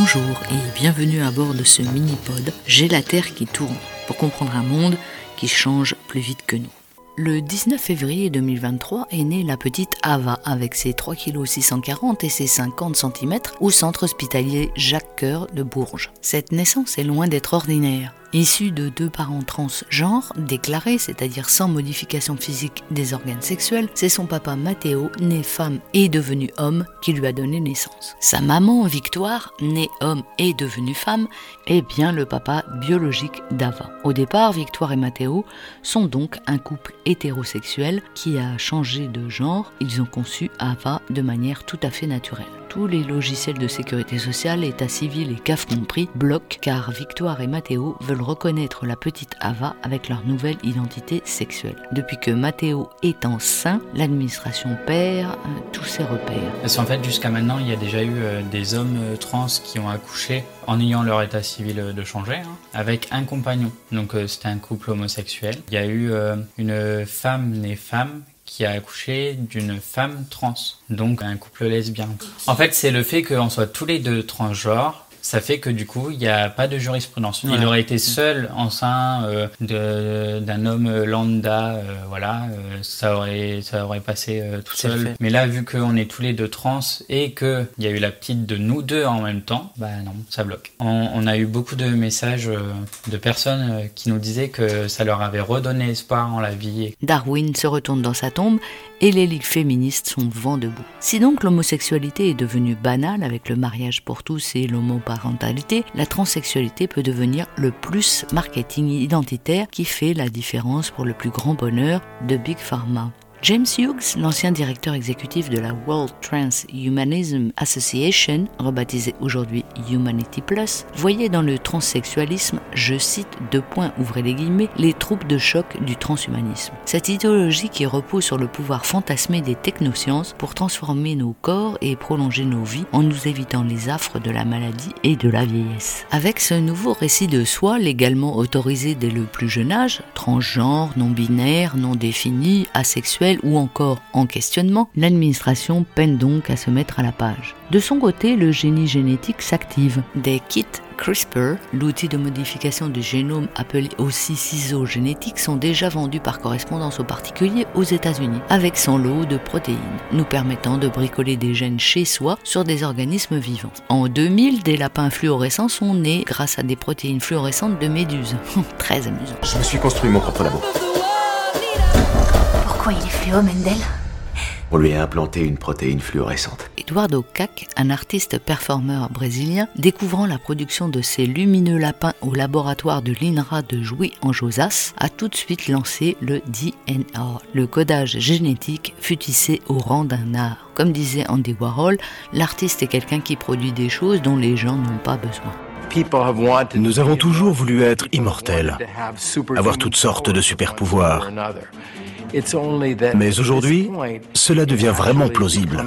Bonjour et bienvenue à bord de ce mini-pod « J'ai la terre qui tourne » pour comprendre un monde qui change plus vite que nous. Le 19 février 2023 est née la petite Ava avec ses 3,6 kg et ses 50 cm au centre hospitalier Jacques Cœur de Bourges. Cette naissance est loin d'être ordinaire. Issue de deux parents transgenres, déclarés, c'est-à-dire sans modification physique des organes sexuels, c'est son papa Mathéo, né femme et devenu homme, qui lui a donné naissance. Sa maman, Victoire, née homme et devenue femme, est bien le papa biologique d'Ava. Au départ, Victoire et Mathéo sont donc un couple hétérosexuel qui a changé de genre. Ils ont conçu Ava de manière tout à fait naturelle. Tous les logiciels de sécurité sociale, état civil et CAF compris, bloquent car Victoire et Mathéo veulent reconnaître la petite Ava avec leur nouvelle identité sexuelle. Depuis que Mathéo est enceint, l'administration perd tous ses repères. Parce qu'en fait, jusqu'à maintenant, il y a déjà eu des hommes trans qui ont accouché en ayant leur état civil de changer, avec un compagnon. Donc c'était un couple homosexuel. Il y a eu une femme née femme qui a accouché d'une femme trans, donc un couple lesbien. En fait, c'est le fait qu'on soit tous les deux transgenres, ça fait que du coup, il n'y a pas de jurisprudence. Ouais. Il aurait été seul enceint d'un homme lambda, ça aurait passé tout seul. Fait. Mais là, vu qu'on est tous les deux trans et qu'il y a eu la petite de nous deux en même temps, bah non, ça bloque. On a eu beaucoup de messages de personnes qui nous disaient que ça leur avait redonné espoir en la vie. Darwin se retourne dans sa tombe et les ligues féministes sont vent debout. Si donc l'homosexualité est devenue banale avec le mariage pour tous et l'homoparentalité, la transsexualité peut devenir le plus marketing identitaire qui fait la différence pour le plus grand bonheur de Big Pharma. James Hughes, l'ancien directeur exécutif de la World Trans Humanism Association, rebaptisée aujourd'hui Humanity Plus, voyait dans le transsexualisme, je cite, « les troupes de choc du transhumanisme ». Cette idéologie qui repose sur le pouvoir fantasmé des technosciences pour transformer nos corps et prolonger nos vies en nous évitant les affres de la maladie et de la vieillesse. Avec ce nouveau récit de soi, légalement autorisé dès le plus jeune âge, transgenre, non-binaire, non-défini, asexuel, ou encore en questionnement, l'administration peine donc à se mettre à la page. De son côté, le génie génétique s'active. Des kits CRISPR, l'outil de modification du génome appelé aussi ciseaux génétiques, sont déjà vendus par correspondance aux particuliers aux États-Unis, avec son lot de protéines, nous permettant de bricoler des gènes chez soi sur des organismes vivants. En 2000, des lapins fluorescents sont nés grâce à des protéines fluorescentes de méduses. Très amusant. Je me suis construit mon propre labo. Pourquoi il est fluo, Mendel ? On lui a implanté une protéine fluorescente. Eduardo Kac, un artiste performeur brésilien, découvrant la production de ces lumineux lapins au laboratoire de l'INRA de Jouy en Josas, a tout de suite lancé le DNA. Le codage génétique fut hissé au rang d'un art. Comme disait Andy Warhol, l'artiste est quelqu'un qui produit des choses dont les gens n'ont pas besoin. Nous avons toujours voulu être immortels, avoir toutes sortes de super-pouvoirs. Mais aujourd'hui, cela devient vraiment plausible.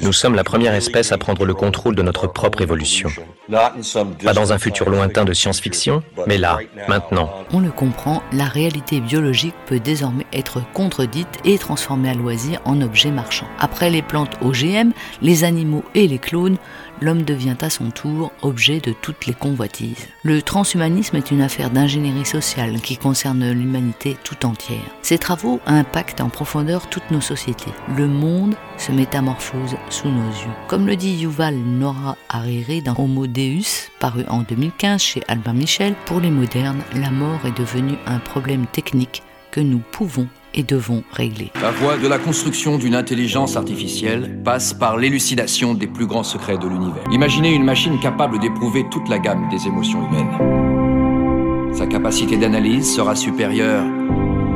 Nous sommes la première espèce à prendre le contrôle de notre propre évolution. Pas dans un futur lointain de science-fiction, mais là, maintenant. On le comprend, la réalité biologique peut désormais être contredite et transformée à loisir en objet marchand. Après les plantes OGM, les animaux et les clones, l'homme devient à son tour objet de toutes les convoitises. Le transhumanisme est une affaire d'ingénierie sociale qui concerne l'humanité tout entière. Ces travaux impactent en profondeur toutes nos sociétés. Le monde se métamorphose sous nos yeux. Comme le dit Yuval Noah Harari dans Homo Deus, paru en 2015 chez Albin Michel, pour les modernes, la mort est devenue un problème technique que nous pouvons et devons régler. La voie de la construction d'une intelligence artificielle passe par l'élucidation des plus grands secrets de l'univers. Imaginez une machine capable d'éprouver toute la gamme des émotions humaines. Sa capacité d'analyse sera supérieure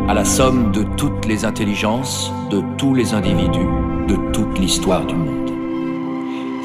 à la somme de toutes les intelligences, de tous les individus, de toute l'histoire du monde.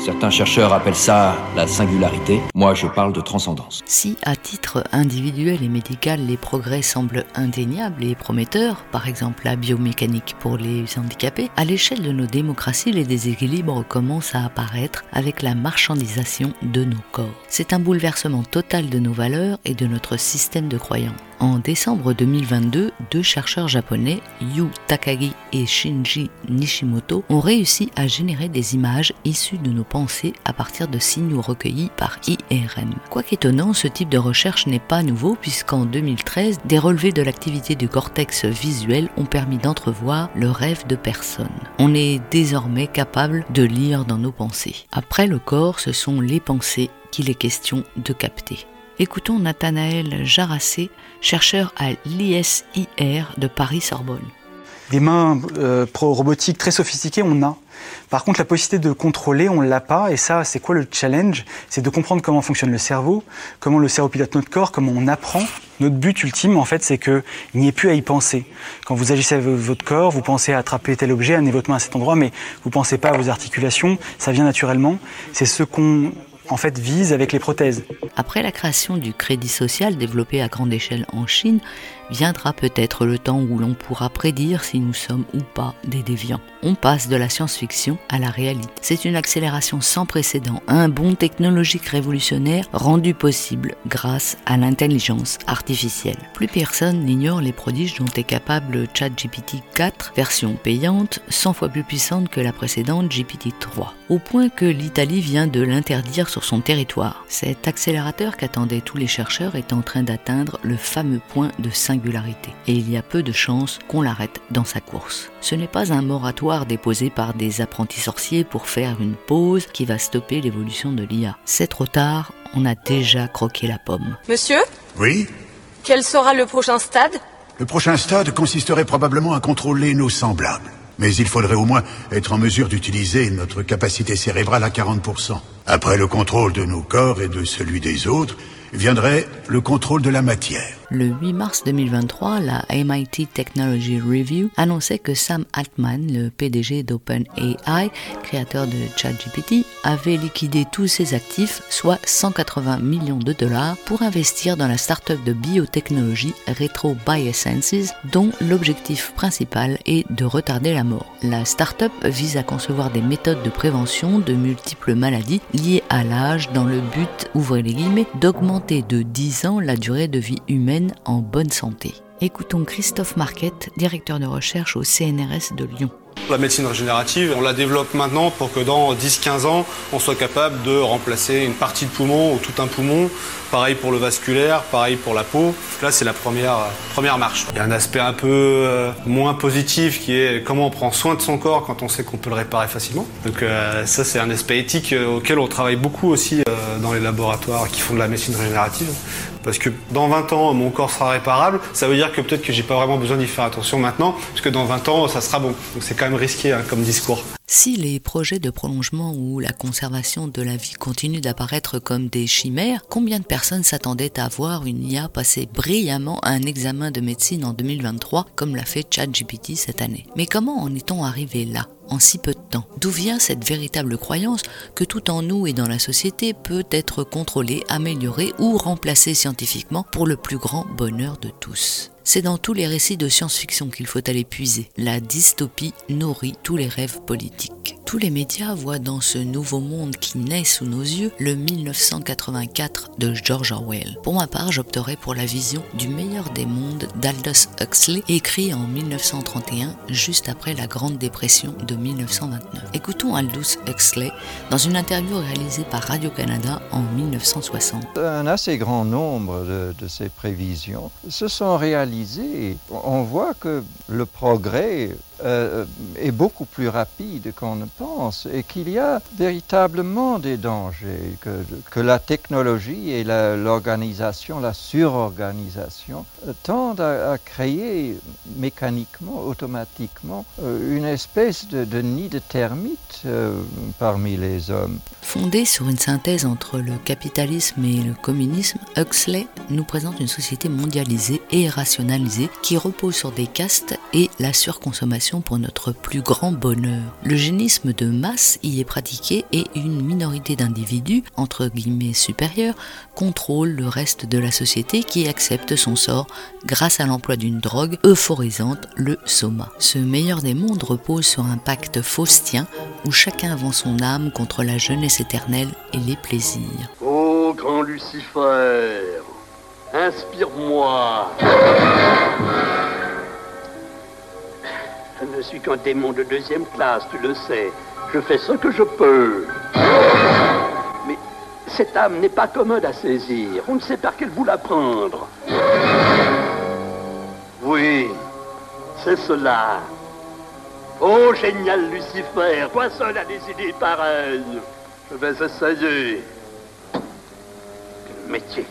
Certains chercheurs appellent ça la singularité. Moi, je parle de transcendance. Si, à titre individuel et médical, les progrès semblent indéniables et prometteurs, par exemple la biomécanique pour les handicapés, à l'échelle de nos démocraties, les déséquilibres commencent à apparaître avec la marchandisation de nos corps. C'est un bouleversement total de nos valeurs et de notre système de croyance. En décembre 2022, deux chercheurs japonais, Yu Takagi et Shinji Nishimoto, ont réussi à générer des images issues de nos pensées à partir de signaux recueillis par IRM. Quoi qu'étonnant, ce type de recherche n'est pas nouveau puisqu'en 2013, des relevés de l'activité du cortex visuel ont permis d'entrevoir le rêve de personnes. On est désormais capable de lire dans nos pensées. Après le corps, ce sont les pensées qu'il est question de capter. Écoutons Nathanaël Jarassé, chercheur à l'ISIR de Paris-Sorbonne. Des mains robotiques très sophistiquées, on a. Par contre, la possibilité de le contrôler, on ne l'a pas. Et ça, c'est quoi le challenge ? C'est de comprendre comment fonctionne le cerveau, comment le cerveau pilote notre corps, comment on apprend. Notre but ultime, en fait, c'est qu'il n'y ait plus à y penser. Quand vous agissez avec votre corps, vous pensez à attraper tel objet, amener votre main à cet endroit, mais vous ne pensez pas à vos articulations, ça vient naturellement. C'est ce qu'on... en fait, vise avec les prothèses. Après la création du crédit social développé à grande échelle en Chine, viendra peut-être le temps où l'on pourra prédire si nous sommes ou pas des déviants. On passe de la science-fiction à la réalité. C'est une accélération sans précédent, un bond technologique révolutionnaire rendu possible grâce à l'intelligence artificielle. Plus personne n'ignore les prodiges dont est capable ChatGPT-4, version payante, 100 fois plus puissante que la précédente GPT-3, au point que l'Italie vient de l'interdire sur son territoire. Cet accélérateur qu'attendaient tous les chercheurs est en train d'atteindre le fameux point de singularité, et il y a peu de chances qu'on l'arrête dans sa course. Ce n'est pas un moratoire déposé par des apprentis sorciers pour faire une pause qui va stopper l'évolution de l'IA. C'est trop tard, on a déjà croqué la pomme. Monsieur ? Oui ? Quel sera le prochain stade ? Le prochain stade consisterait probablement à contrôler nos semblables. Mais il faudrait au moins être en mesure d'utiliser notre capacité cérébrale à 40%. Après le contrôle de nos corps et de celui des autres, viendrait le contrôle de la matière. Le 8 mars 2023, la MIT Technology Review annonçait que Sam Altman, le PDG d'OpenAI, créateur de ChatGPT, avait liquidé tous ses actifs, soit $180 millions, pour investir dans la start-up de biotechnologie Retro Biosciences, dont l'objectif principal est de retarder la mort. La start-up vise à concevoir des méthodes de prévention de multiples maladies liées à l'âge dans le but, ouvrez les guillemets, d'augmenter de 10 ans la durée de vie humaine en bonne santé. Écoutons Christophe Marquette, directeur de recherche au CNRS de Lyon. La médecine régénérative, on la développe maintenant pour que dans 10-15 ans, on soit capable de remplacer une partie de poumon ou tout un poumon. Pareil pour le vasculaire, pareil pour la peau. Là, c'est la première marche. Il y a un aspect un peu moins positif qui est comment on prend soin de son corps quand on sait qu'on peut le réparer facilement. Donc ça, c'est un aspect éthique auquel on travaille beaucoup aussi dans les laboratoires qui font de la médecine régénérative. Parce que dans 20 ans, mon corps sera réparable. Ça veut dire que peut-être que j'ai pas vraiment besoin d'y faire attention maintenant, parce que dans 20 ans, ça sera bon. Donc c'est quand même risqué hein, comme discours. Si les projets de prolongement ou la conservation de la vie continuent d'apparaître comme des chimères, combien de personnes s'attendaient à voir une IA passer brillamment à un examen de médecine en 2023, comme l'a fait ChatGPT cette année ? Mais comment en est-on arrivé là ? En si peu de temps. D'où vient cette véritable croyance que tout en nous et dans la société peut être contrôlé, amélioré ou remplacé scientifiquement pour le plus grand bonheur de tous ? C'est dans tous les récits de science-fiction qu'il faut aller puiser. La dystopie nourrit tous les rêves politiques. Tous les médias voient dans ce nouveau monde qui naît sous nos yeux le 1984 de George Orwell. Pour ma part, j'opterai pour la vision du meilleur des mondes d'Aldous Huxley, écrit en 1931, juste après la Grande Dépression de 1929. Écoutons Aldous Huxley dans une interview réalisée par Radio-Canada en 1960. Un assez grand nombre de ces prévisions se sont réalisées. On voit que le progrès est beaucoup plus rapide qu'on ne pense et qu'il y a véritablement des dangers, que la technologie et l'organisation, la surorganisation tendent à créer mécaniquement, automatiquement, une espèce de nid de termites parmi les hommes. Fondé sur une synthèse entre le capitalisme et le communisme, Huxley nous présente une société mondialisée et rationalisée qui repose sur des castes et la surconsommation pour notre plus grand bonheur. L'eugénisme de masse y est pratiqué et une minorité d'individus, entre guillemets supérieurs, contrôle le reste de la société qui accepte son sort grâce à l'emploi d'une drogue euphorisante, le soma. Ce meilleur des mondes repose sur un pacte faustien où chacun vend son âme contre la jeunesse éternelle et les plaisirs. Ô grand Lucifer, Inspire-moi. Je ne suis qu'un démon de deuxième classe, tu le sais. Je fais ce que je peux. Mais cette âme n'est pas commode à saisir. On ne sait par quel bout la prendre. Oui, c'est cela. Oh, génial Lucifer, toi seul as des idées pareilles. Je vais essayer. Quel métier.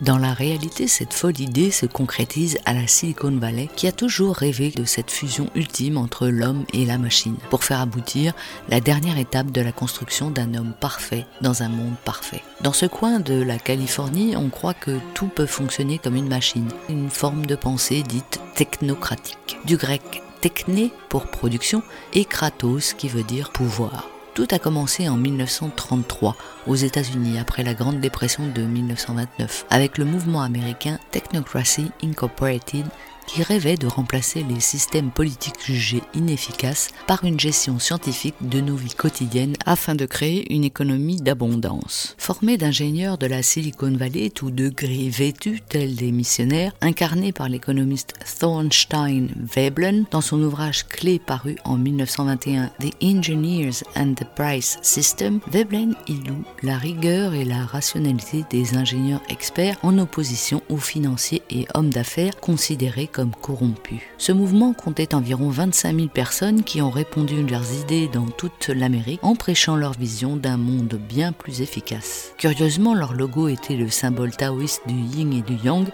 Dans la réalité, cette folle idée se concrétise à la Silicon Valley, qui a toujours rêvé de cette fusion ultime entre l'homme et la machine, pour faire aboutir la dernière étape de la construction d'un homme parfait dans un monde parfait. Dans ce coin de la Californie, on croit que tout peut fonctionner comme une machine, une forme de pensée dite technocratique, du grec « techné » pour production et « kratos » qui veut dire « pouvoir ». Tout a commencé en 1933 aux États-Unis après la Grande Dépression de 1929 avec le mouvement américain Technocracy Incorporated qui rêvait de remplacer les systèmes politiques jugés inefficaces par une gestion scientifique de nos vies quotidiennes afin de créer une économie d'abondance. Formés d'ingénieurs de la Silicon Valley, tous deux gris vêtus tels des missionnaires, incarnés par l'économiste Thornstein Veblen dans son ouvrage clé paru en 1921 « The Engineers and the Price System », Veblen y loue la rigueur et la rationalité des ingénieurs experts en opposition aux financiers et hommes d'affaires considérés comme corrompus. Ce mouvement comptait environ 25 000 personnes qui ont répandu leurs idées dans toute l'Amérique en prêchant leur vision d'un monde bien plus efficace. Curieusement, leur logo était le symbole taoïste du yin et du yang,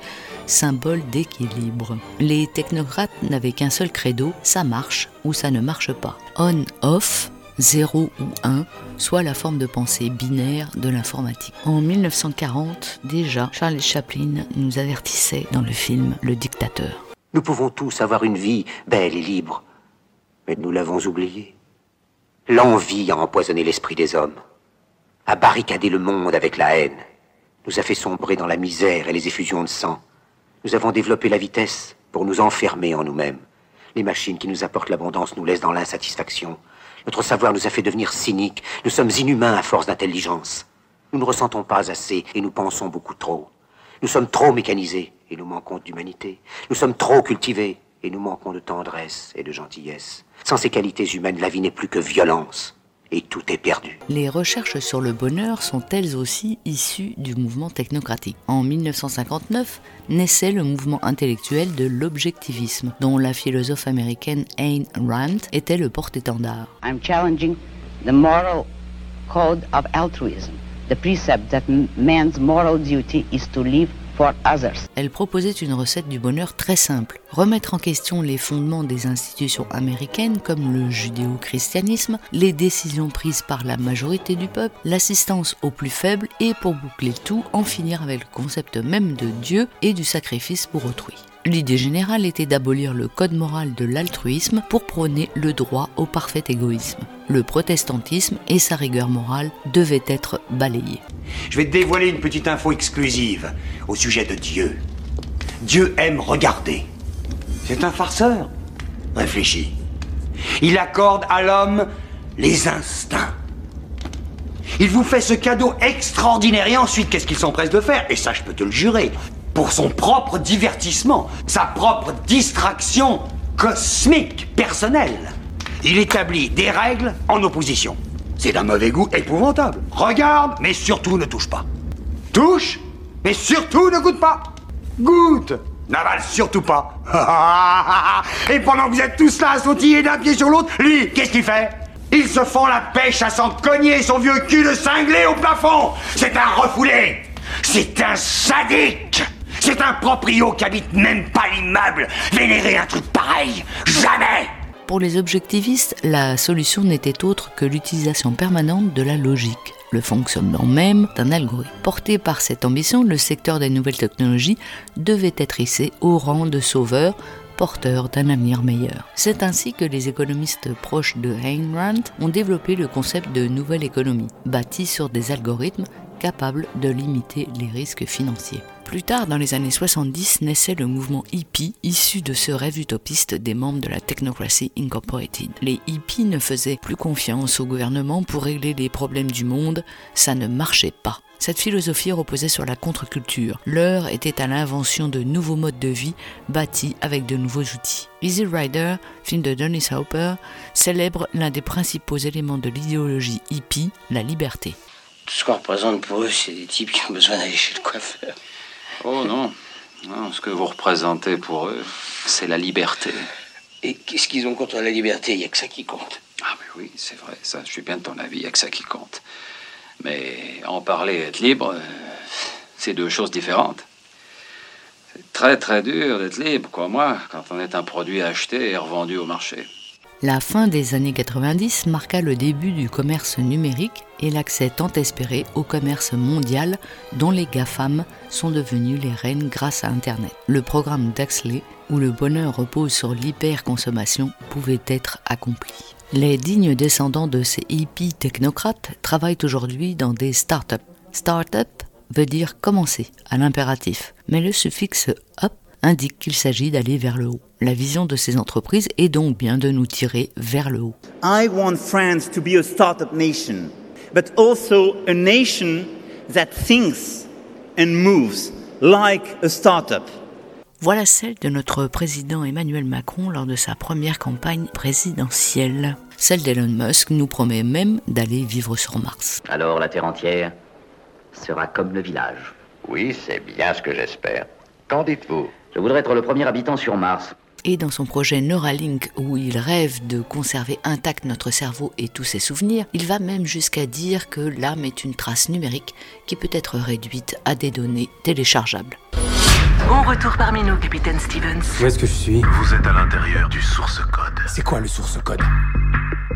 symbole d'équilibre. Les technocrates n'avaient qu'un seul credo, ça marche ou ça ne marche pas. On, off, 0 ou 1, soit la forme de pensée binaire de l'informatique. En 1940, déjà, Charles Chaplin nous avertissait dans le film « Le dictateur ». Nous pouvons tous avoir une vie belle et libre, mais nous l'avons oubliée. L'envie a empoisonné l'esprit des hommes, a barricadé le monde avec la haine, nous a fait sombrer dans la misère et les effusions de sang. Nous avons développé la vitesse pour nous enfermer en nous-mêmes. Les machines qui nous apportent l'abondance nous laissent dans l'insatisfaction. Notre savoir nous a fait devenir cyniques. Nous sommes inhumains à force d'intelligence. Nous ne ressentons pas assez et nous pensons beaucoup trop. Nous sommes trop mécanisés et nous manquons d'humanité. Nous sommes trop cultivés et nous manquons de tendresse et de gentillesse. Sans ces qualités humaines, la vie n'est plus que violence. Et tout est perdu. Les recherches sur le bonheur sont elles aussi issues du mouvement technocratique. En 1959 naissait le mouvement intellectuel de l'objectivisme, dont la philosophe américaine Ayn Rand était le porte-étendard. I'm challenging the moral code of altruism, the precept that man's moral duty is to live. Elle proposait une recette du bonheur très simple, remettre en question les fondements des institutions américaines comme le judéo-christianisme, les décisions prises par la majorité du peuple, l'assistance aux plus faibles et pour boucler tout, en finir avec le concept même de Dieu et du sacrifice pour autrui. L'idée générale était d'abolir le code moral de l'altruisme pour prôner le droit au parfait égoïsme. Le protestantisme et sa rigueur morale devaient être balayés. Je vais te dévoiler une petite info exclusive au sujet de Dieu. Dieu aime regarder. C'est un farceur. Réfléchis. Il accorde à l'homme les instincts. Il vous fait ce cadeau extraordinaire et ensuite, qu'est-ce qu'il s'empresse de faire ? Et ça, je peux te le jurer. Pour son propre divertissement, sa propre distraction cosmique, personnelle. Il établit des règles en opposition. C'est d'un mauvais goût épouvantable. Regarde, mais surtout ne touche pas. Touche, mais surtout ne goûte pas. Goûte, n'avale surtout pas. Et pendant que vous êtes tous là à sautiller d'un pied sur l'autre, lui, qu'est-ce qu'il fait ? Il se fend la pêche à s'en cogner son vieux cul de cinglé au plafond. C'est un refoulé. C'est un sadique. C'est un proprio qui habite même pas l'immeuble. Vénérer un truc pareil, jamais. Pour les objectivistes, la solution n'était autre que l'utilisation permanente de la logique, le fonctionnement même d'un algorithme. Porté par cette ambition, le secteur des nouvelles technologies devait être hissé au rang de sauveur, porteur d'un avenir meilleur. C'est ainsi que les économistes proches de Ayn Rand ont développé le concept de nouvelle économie, bâtie sur des algorithmes capable de limiter les risques financiers. Plus tard, dans les années 70, naissait le mouvement hippie, issu de ce rêve utopiste des membres de la Technocracy Incorporated. Les hippies ne faisaient plus confiance au gouvernement pour régler les problèmes du monde, ça ne marchait pas. cette philosophie reposait sur la contre-culture. L'heure était à l'invention de nouveaux modes de vie bâtis avec de nouveaux outils. Easy Rider, film de Dennis Hopper, célèbre l'un des principaux éléments de l'idéologie hippie, la liberté. Tout ce qu'on représente pour eux, c'est des types qui ont besoin d'aller chez le coiffeur. Oh non, non, ce que vous représentez pour eux, c'est la liberté. Et qu'est-ce qu'ils ont contre la liberté ? Il n'y a que ça qui compte. Ah mais oui, c'est vrai, ça, je suis bien de ton avis, il n'y a que ça qui compte. Mais en parler et être libre, c'est deux choses différentes. C'est très très dur d'être libre, quoi, moi, quand on est un produit acheté et revendu au marché. La fin des années 90 marqua le début du commerce numérique et l'accès tant espéré au commerce mondial dont les GAFAM sont devenus les reines grâce à Internet. Le programme d'Huxley, où le bonheur repose sur l'hyperconsommation, pouvait être accompli. Les dignes descendants de ces hippies technocrates travaillent aujourd'hui dans des startups. Startup veut dire commencer à l'impératif, mais le suffixe up indique qu'il s'agit d'aller vers le haut. La vision de ces entreprises est donc bien de nous tirer vers le haut. I want France to be a startup nation, but also a nation that thinks and moves like a startup. Voilà celle de notre président Emmanuel Macron lors de sa première campagne présidentielle. Celle d'Elon Musk nous promet même d'aller vivre sur Mars. Alors la Terre entière sera comme le village. Oui, c'est bien ce que j'espère. Qu'en dites-vous ? Je voudrais être le premier habitant sur Mars. Et dans son projet Neuralink, où il rêve de conserver intact notre cerveau et tous ses souvenirs, il va même jusqu'à dire que l'âme est une trace numérique qui peut être réduite à des données téléchargeables. Bon retour parmi nous, Capitaine Stevens. Où est-ce que je suis ? Vous êtes à l'intérieur du source code. C'est quoi le source code ?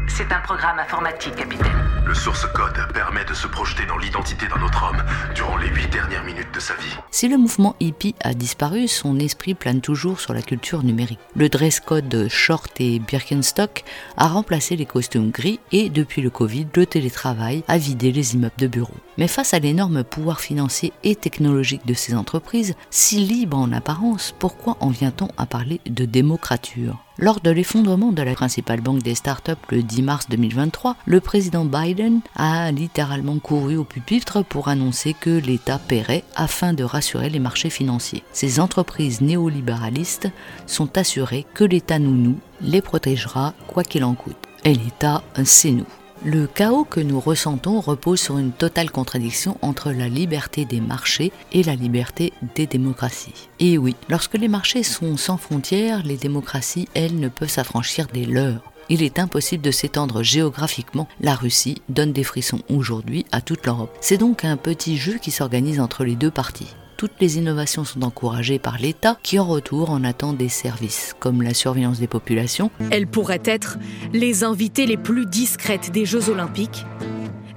C'est un programme informatique, Capitaine. Le source code permet de se projeter dans l'identité d'un autre homme durant les 8 dernières minutes de sa vie. Si le mouvement hippie a disparu, son esprit plane toujours sur la culture numérique. Le dress code short et Birkenstock a remplacé les costumes gris et, depuis le Covid, le télétravail a vidé les immeubles de bureaux. Mais face à l'énorme pouvoir financier et technologique de ces entreprises, si libres en apparence, pourquoi en vient-on à parler de démocrature ? Lors de l'effondrement de la principale banque des startups le 10 mars 2023, le président Biden a littéralement couru au pupitre pour annoncer que l'État paierait afin de rassurer les marchés financiers. Ces entreprises néolibéralistes sont assurées que l'État nounou les protégera quoi qu'il en coûte. Et l'État, c'est nous. Le chaos que nous ressentons repose sur une totale contradiction entre la liberté des marchés et la liberté des démocraties. Et oui, lorsque les marchés sont sans frontières, les démocraties, elles, ne peuvent s'affranchir des leurs. Il est impossible de s'étendre géographiquement. La Russie donne des frissons aujourd'hui à toute l'Europe. C'est donc un petit jeu qui s'organise entre les deux parties. Toutes les innovations sont encouragées par l'État qui, en retour, en attend des services, comme la surveillance des populations. Elles pourraient être les invitées les plus discrètes des Jeux Olympiques,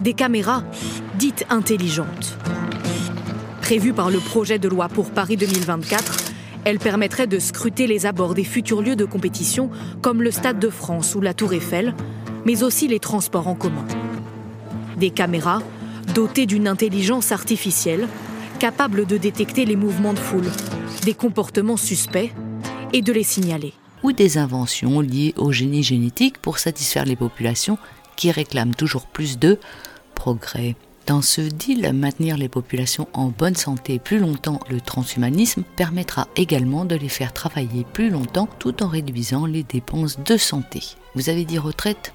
des caméras dites intelligentes. Prévues par le projet de loi pour Paris 2024, elles permettraient de scruter les abords des futurs lieux de compétition, comme le Stade de France ou la Tour Eiffel, mais aussi les transports en commun. Des caméras dotées d'une intelligence artificielle, capable de détecter les mouvements de foule, des comportements suspects et de les signaler. Ou des inventions liées au génie génétique pour satisfaire les populations qui réclament toujours plus de progrès. Dans ce deal, maintenir les populations en bonne santé plus longtemps, le transhumanisme permettra également de les faire travailler plus longtemps tout en réduisant les dépenses de santé. Vous avez dit retraite ?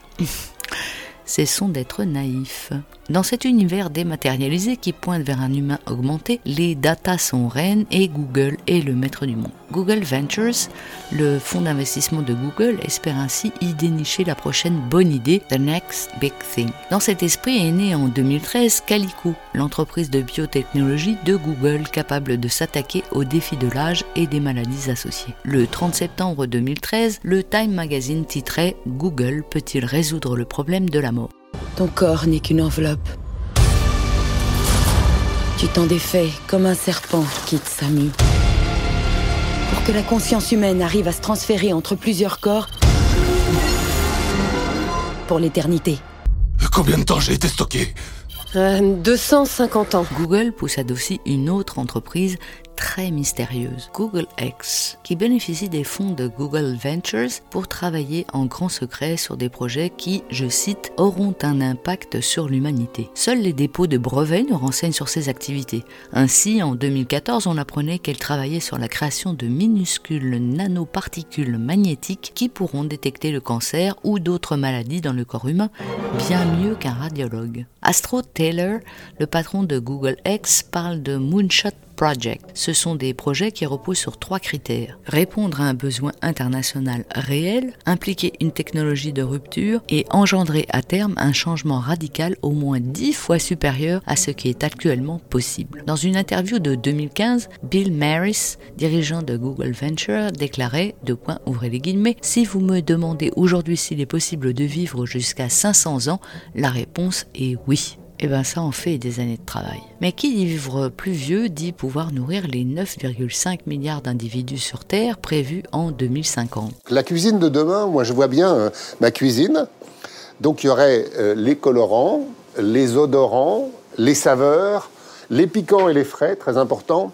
Cessons d'être naïfs. Dans cet univers dématérialisé qui pointe vers un humain augmenté, les data sont reines et Google est le maître du monde. Google Ventures, le fonds d'investissement de Google, espère ainsi y dénicher la prochaine bonne idée, the next big thing. Dans cet esprit est née en 2013 Calico, l'entreprise de biotechnologie de Google capable de s'attaquer aux défis de l'âge et des maladies associées. Le 30 septembre 2013, le Time Magazine titrait « Google peut-il résoudre le problème de la mort ?» Ton corps n'est qu'une enveloppe. Tu t'en défais comme un serpent quitte sa mue. Pour que la conscience humaine arrive à se transférer entre plusieurs corps pour l'éternité. Combien de temps j'ai été stocké ? 250 ans. Google pousse à dossier une autre entreprise, très mystérieuse, Google X, qui bénéficie des fonds de Google Ventures pour travailler en grand secret sur des projets qui, je cite, « auront un impact sur l'humanité ». Seuls les dépôts de brevets nous renseignent sur ses activités. Ainsi, en 2014, on apprenait qu'elle travaillait sur la création de minuscules nanoparticules magnétiques qui pourront détecter le cancer ou d'autres maladies dans le corps humain, bien mieux qu'un radiologue. Astro Taylor, le patron de Google X, parle de Moonshot Project. Ce sont des projets qui reposent sur trois critères. Répondre à un besoin international réel, impliquer une technologie de rupture et engendrer à terme un changement radical au moins 10 fois supérieur à ce qui est actuellement possible. Dans une interview de 2015, Bill Maris, dirigeant de Google Ventures, déclarait, « si vous me demandez aujourd'hui s'il est possible de vivre jusqu'à 500 ans, la réponse est oui. » Et bien ça en fait des années de travail. Mais qui dit vivre plus vieux dit pouvoir nourrir les 9,5 milliards d'individus sur Terre prévus en 2050. La cuisine de demain, moi je vois bien ma cuisine. Donc il y aurait les colorants, les odorants, les saveurs, les piquants et les frais, très important,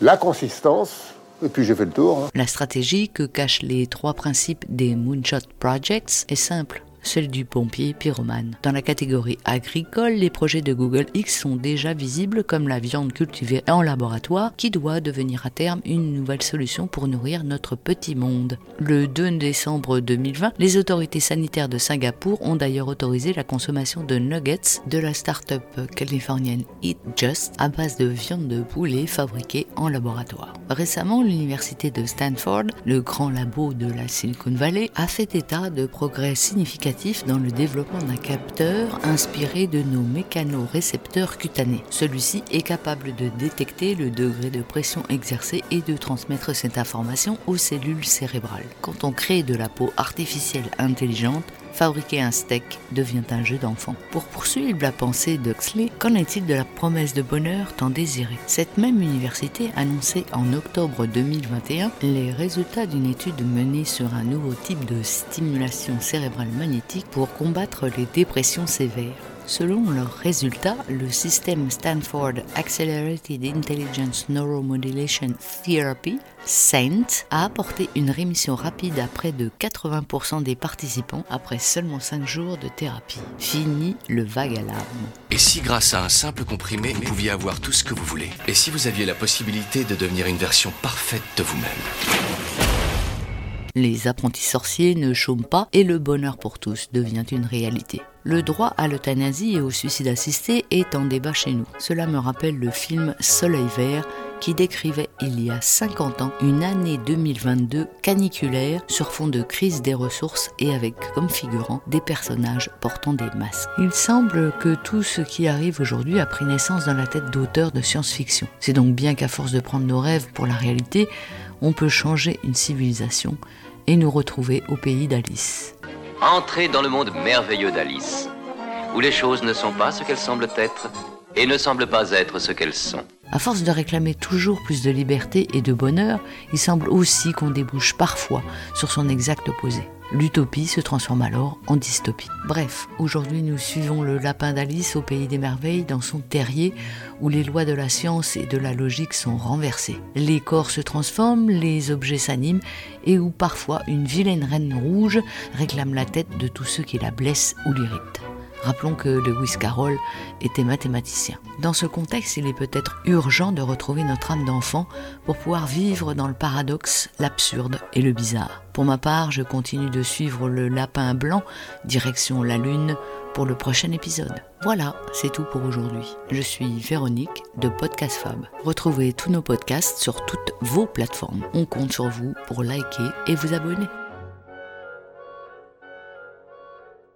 la consistance. Et puis j'ai fait le tour. La stratégie que cachent les trois principes des Moonshot Projects est simple. Celle du pompier pyromane. Dans la catégorie agricole, les projets de Google X sont déjà visibles comme la viande cultivée en laboratoire qui doit devenir à terme une nouvelle solution pour nourrir notre petit monde. Le 2 décembre 2020, les autorités sanitaires de Singapour ont d'ailleurs autorisé la consommation de nuggets de la start-up californienne Eat Just à base de viande de poulet fabriquée en laboratoire. Récemment, l'université de Stanford, le grand labo de la Silicon Valley, a fait état de progrès significatifs dans le développement d'un capteur inspiré de nos mécanorécepteurs cutanés. Celui-ci est capable de détecter le degré de pression exercée et de transmettre cette information aux cellules cérébrales. Quand on crée de la peau artificielle intelligente, fabriquer un steak devient un jeu d'enfant. Pour poursuivre la pensée d'Huxley, qu'en est-il de la promesse de bonheur tant désirée ? Cette même université annonçait en octobre 2021 les résultats d'une étude menée sur un nouveau type de stimulation cérébrale magnétique pour combattre les dépressions sévères. Selon leurs résultats, le système Stanford Accelerated Intelligence Neuromodulation Therapy, SAINT, a apporté une rémission rapide à près de 80% des participants après seulement 5 jours de thérapie. Fini le vague alarme. Et si grâce à un simple comprimé, vous pouviez avoir tout ce que vous voulez ? Et si vous aviez la possibilité de devenir une version parfaite de vous-même ? Les apprentis sorciers ne chôment pas et le bonheur pour tous devient une réalité. Le droit à l'euthanasie et au suicide assisté est en débat chez nous. Cela me rappelle le film « Soleil vert » qui décrivait il y a 50 ans une année 2022 caniculaire sur fond de crise des ressources et avec comme figurants des personnages portant des masques. Il semble que tout ce qui arrive aujourd'hui a pris naissance dans la tête d'auteurs de science-fiction. C'est donc bien qu'à force de prendre nos rêves pour la réalité, on peut changer une civilisation et nous retrouver au pays d'Alice. Entrez dans le monde merveilleux d'Alice, où les choses ne sont pas ce qu'elles semblent être et ne semblent pas être ce qu'elles sont. À force de réclamer toujours plus de liberté et de bonheur, il semble aussi qu'on débouche parfois sur son exact opposé. L'utopie se transforme alors en dystopie. Bref, aujourd'hui nous suivons le lapin d'Alice au pays des merveilles dans son terrier où les lois de la science et de la logique sont renversées. Les corps se transforment, les objets s'animent et où parfois une vilaine reine rouge réclame la tête de tous ceux qui la blessent ou l'irritent. Rappelons que Lewis Carroll était mathématicien. Dans ce contexte, il est peut-être urgent de retrouver notre âme d'enfant pour pouvoir vivre dans le paradoxe, l'absurde et le bizarre. Pour ma part, je continue de suivre le lapin blanc, direction la Lune, pour le prochain épisode. Voilà, c'est tout pour aujourd'hui. Je suis Véronique de Podcast Fab. Retrouvez tous nos podcasts sur toutes vos plateformes. On compte sur vous pour liker et vous abonner.